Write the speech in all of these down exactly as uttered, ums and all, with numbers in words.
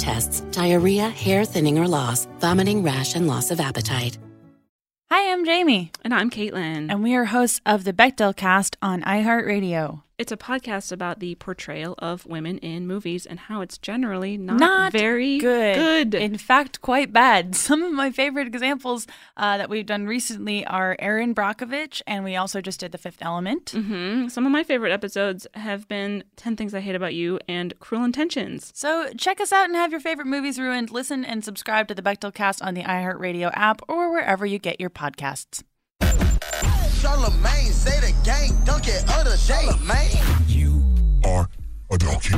tests, diarrhea, hair thinning or loss, vomiting, rash, and loss of appetite. Hi, I'm Jamie. And I'm Caitlin. And we are hosts of the Bechdel Cast on iHeartRadio. It's a podcast about the portrayal of women in movies and how it's generally not, not very good. good. In fact, quite bad. Some of my favorite examples uh, that we've done recently are Erin Brockovich, and we also just did The Fifth Element. Mm-hmm. Some of my favorite episodes have been ten Things I Hate About You and Cruel Intentions. So check us out and have your favorite movies ruined. Listen and subscribe to the Bechdel Cast on the iHeartRadio app or wherever you get your podcasts. Charlemagne, say the gang, Donkey of the Day. Charlemagne. You are a donkey.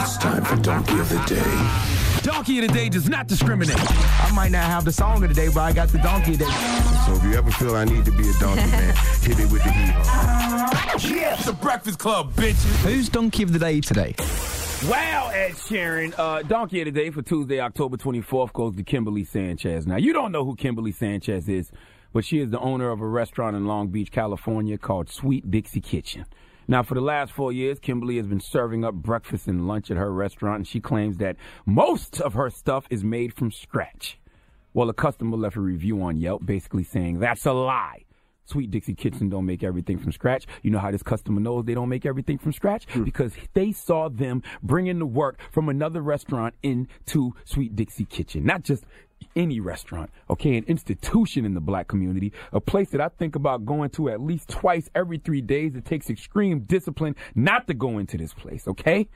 It's time for Donkey of the Day. Donkey of the Day does not discriminate. I might not have the song of the day, but I got the Donkey of the Day. So if you ever feel I need to be a donkey, man, hit it with the heat. Yeah, it's the Breakfast Club, bitches. Who's Donkey of the Day today? Wow, Ed Sheeran. Uh, donkey of the Day for Tuesday, October twenty-fourth, goes to Kimberly Sanchez. Now, you don't know who Kimberly Sanchez is, but she is the owner of a restaurant in Long Beach, California called Sweet Dixie Kitchen. Now, for the last four years, Kimberly has been serving up breakfast and lunch at her restaurant, and she claims that most of her stuff is made from scratch. Well, a customer left a review on Yelp basically saying, that's a lie. Sweet Dixie Kitchen don't make everything from scratch. You know how this customer knows they don't make everything from scratch? Mm. Because they saw them bringing the work from another restaurant into Sweet Dixie Kitchen. Not just any restaurant, okay, an institution in the black community, a place that I think about going to at least twice every three days. It takes extreme discipline not to go into this place, okay?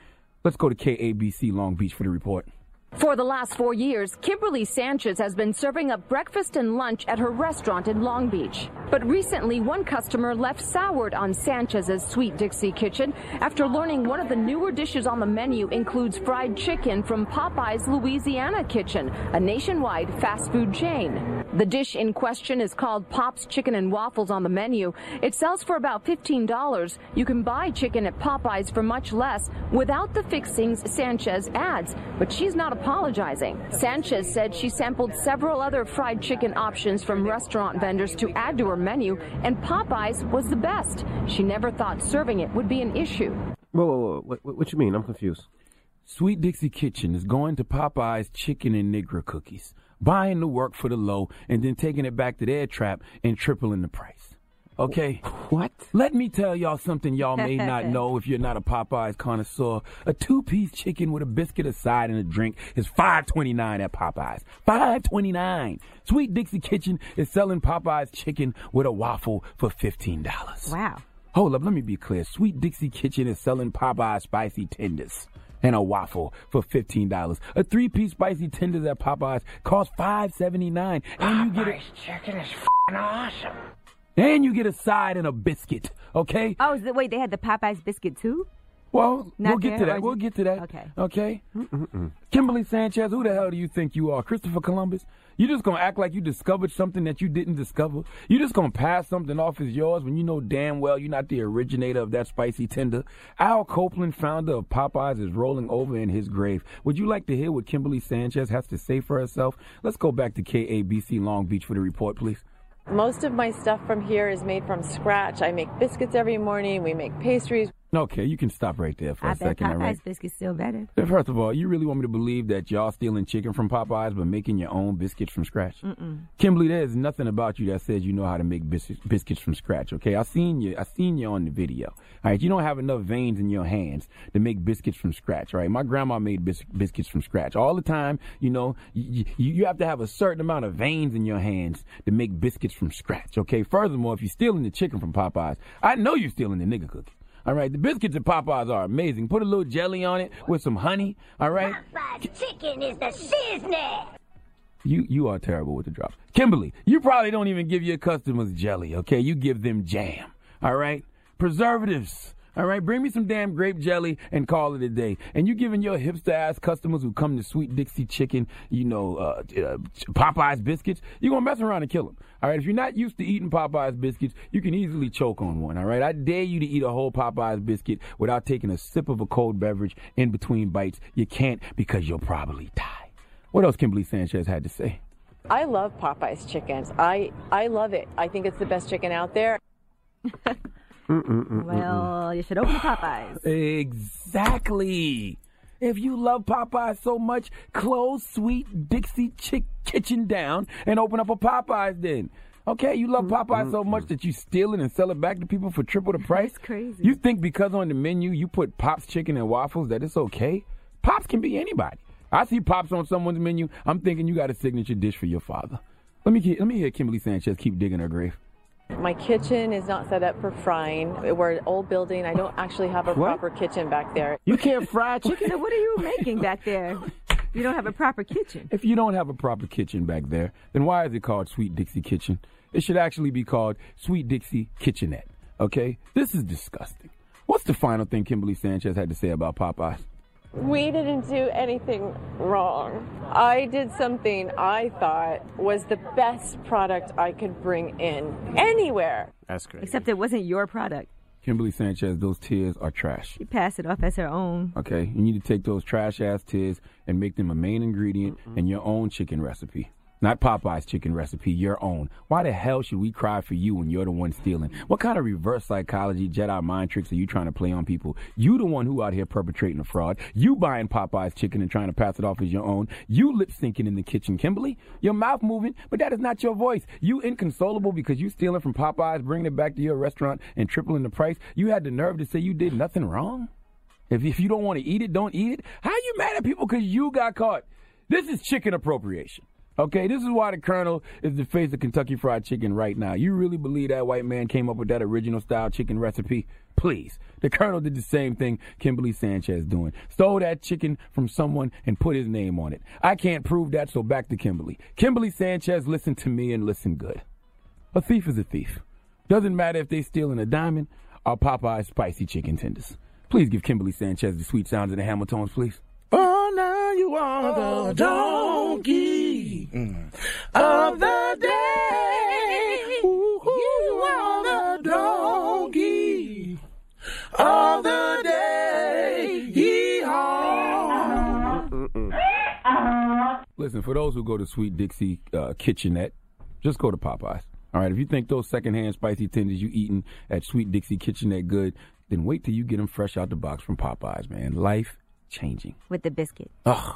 Let's go to K A B C Long Beach for the report. For the last four years, Kimberly Sanchez has been serving up breakfast and lunch at her restaurant in Long Beach. But recently, one customer left soured on Sanchez's Sweet Dixie Kitchen after learning one of the newer dishes on the menu includes fried chicken from Popeye's Louisiana Kitchen, a nationwide fast food chain. The dish in question is called Pop's Chicken and Waffles on the menu. It sells for about fifteen dollars. You can buy chicken at Popeye's for much less without the fixings Sanchez adds, but she's not a apologizing. Sanchez said she sampled several other fried chicken options from restaurant vendors to add to her menu, and Popeye's was the best. She never thought serving it would be an issue. Whoa, whoa, whoa. What, what, what you mean? I'm confused. Sweet Dixie Kitchen is going to Popeye's chicken and Negro cookies, buying the work for the low, and then taking it back to their trap and tripling the price. Okay. What? Let me tell y'all something y'all may not know if you're not a Popeyes connoisseur. A two-piece chicken with a biscuit, a side, and a drink is five twenty-nine at Popeyes. five twenty-nine. Sweet Dixie Kitchen is selling Popeyes chicken with a waffle for fifteen dollars. Wow. Hold up. Let me be clear. Sweet Dixie Kitchen is selling Popeyes spicy tenders and a waffle for fifteen dollars. A three-piece spicy tenders at Popeyes costs five seventy-nine. And you get it. Popeyes chicken is f***ing awesome. And you get a side and a biscuit, okay? Oh, the, wait, they had the Popeye's biscuit too? Well, Not we'll get to that. We'll get to that. Okay. Okay? Mm-mm-mm. Kimberly Sanchez, who the hell do you think you are? Christopher Columbus? You're just going to act like you discovered something that you didn't discover? You're just going to pass something off as yours when you know damn well you're not the originator of that spicy tender? Al Copeland, founder of Popeyes, is rolling over in his grave. Would you like to hear what Kimberly Sanchez has to say for herself? Let's go back to K A B C Long Beach for the report, please. Most of my stuff from here is made from scratch. I make biscuits every morning. We make pastries. Okay, you can stop right there for I a bet second. Popeye's right? biscuit's still better. First of all, you really want me to believe that y'all stealing chicken from Popeye's but making your own biscuits from scratch? Mm-mm. Kimberly, there's nothing about you that says you know how to make bis- biscuits from scratch, okay? I seen you I seen you on the video. All right, you don't have enough veins in your hands to make biscuits from scratch, right? My grandma made bis- biscuits from scratch all the time. You know, you, you, you have to have a certain amount of veins in your hands to make biscuits from scratch, okay? Furthermore, if you're stealing the chicken from Popeye's, I know you're stealing the nigga cookie. All right, the biscuits at Popeyes are amazing. Put a little jelly on it with some honey, all right? Popeye's chicken is the shiznit. You you are terrible with the drops. Kimberly, you probably don't even give your customers jelly, okay? You give them jam, all right? Preservatives, all right? Bring me some damn grape jelly and call it a day. And you giving your hipster-ass customers who come to Sweet Dixie Chicken, you know, uh, uh, Popeye's biscuits, you're going to mess around and kill them. All right, if you're not used to eating Popeye's biscuits, you can easily choke on one, all right? I dare you to eat a whole Popeye's biscuit without taking a sip of a cold beverage in between bites. You can't because you'll probably die. What else Kimberly Sanchez had to say? I love Popeye's chickens. I, I love it. I think it's the best chicken out there. Well, you should open the Popeye's. Exactly. If you love Popeyes so much, close Sweet Dixie Chick Kitchen down and open up a Popeyes then. Okay, you love Popeyes so much that you steal it and sell it back to people for triple the price? That's crazy. You think because on the menu you put Pops chicken and waffles that it's okay? Pops can be anybody. I see Pops on someone's menu, I'm thinking you got a signature dish for your father. Let me let me hear Kimberly Sanchez keep digging her grave. My kitchen is not set up for frying. We're an old building. I don't actually have a what? proper kitchen back there. You can't fry chicken? So what are you making back there? You don't have a proper kitchen. If you don't have a proper kitchen back there, then why is it called Sweet Dixie Kitchen? It should actually be called Sweet Dixie Kitchenette, okay? This is disgusting. What's the final thing Kimberly Sanchez had to say about Popeyes? We didn't do anything wrong. I did something I thought was the best product I could bring in anywhere. That's great. Except it wasn't your product. Kimberly Sanchez, those tears are trash. She passed it off as her own. Okay, you need to take those trash-ass tears and make them a main ingredient mm-hmm. in your own chicken recipe. Not Popeye's chicken recipe, your own. Why the hell should we cry for you when you're the one stealing? What kind of reverse psychology, Jedi mind tricks are you trying to play on people? You the one who out here perpetrating a fraud. You buying Popeye's chicken and trying to pass it off as your own. You lip syncing in the kitchen, Kimberly. Your mouth moving, but that is not your voice. You inconsolable because you stealing from Popeye's, bringing it back to your restaurant and tripling the price. You had the nerve to say you did nothing wrong? If, if you don't want to eat it, don't eat it. How you mad at people because you got caught? This is chicken appropriation. Okay, this is why the Colonel is the face of Kentucky Fried Chicken right now. You really believe that white man came up with that original style chicken recipe? Please. The Colonel did the same thing Kimberly Sanchez doing. Stole that chicken from someone and put his name on it. I can't prove that, so back to Kimberly. Kimberly Sanchez, listen to me and listen good. A thief is a thief. Doesn't matter if they're stealing a diamond or Popeye's spicy chicken tenders. Please give Kimberly Sanchez the sweet sounds of the Hamiltones, please. Oh, now you are the donkey mm. of the day. Ooh, you are the donkey of the day. Yee-haw. Mm-mm. Listen, for those who go to Sweet Dixie uh, Kitchenette, just go to Popeye's. All right, if you think those secondhand spicy tenders you eating at Sweet Dixie Kitchenette good, then wait till you get them fresh out the box from Popeye's, man. Life changing. With the biscuit. Ugh.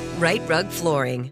Right Rug Flooring.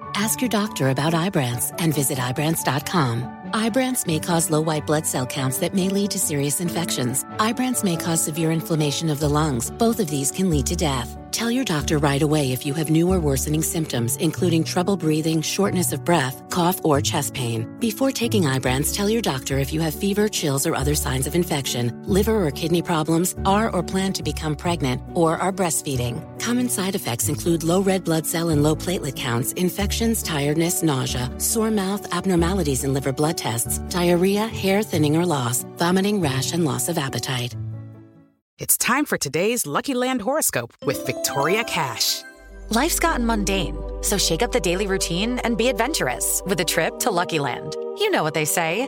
Ask your doctor about Ibrance and visit Ibrance dot com. Ibrance may cause low white blood cell counts that may lead to serious infections. Ibrance may cause severe inflammation of the lungs. Both of these can lead to death. Tell your doctor right away if you have new or worsening symptoms, including trouble breathing, shortness of breath, cough, or chest pain. Before taking Ibrance, tell your doctor if you have fever, chills, or other signs of infection, liver or kidney problems, are or plan to become pregnant, or are breastfeeding. Common side effects include low red blood cell and low platelet counts, infections, tiredness, nausea, sore mouth, abnormalities in liver blood tests, diarrhea, hair thinning or loss, vomiting, rash, and loss of appetite. It's time for today's Lucky Land horoscope with Victoria Cash. Life's gotten mundane, so shake up the daily routine and be adventurous with a trip to Lucky Land. You know what they say,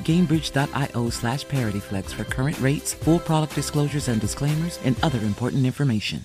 Gainbridge dot io slash Parity Flex for current rates, full product disclosures and disclaimers, and other important information.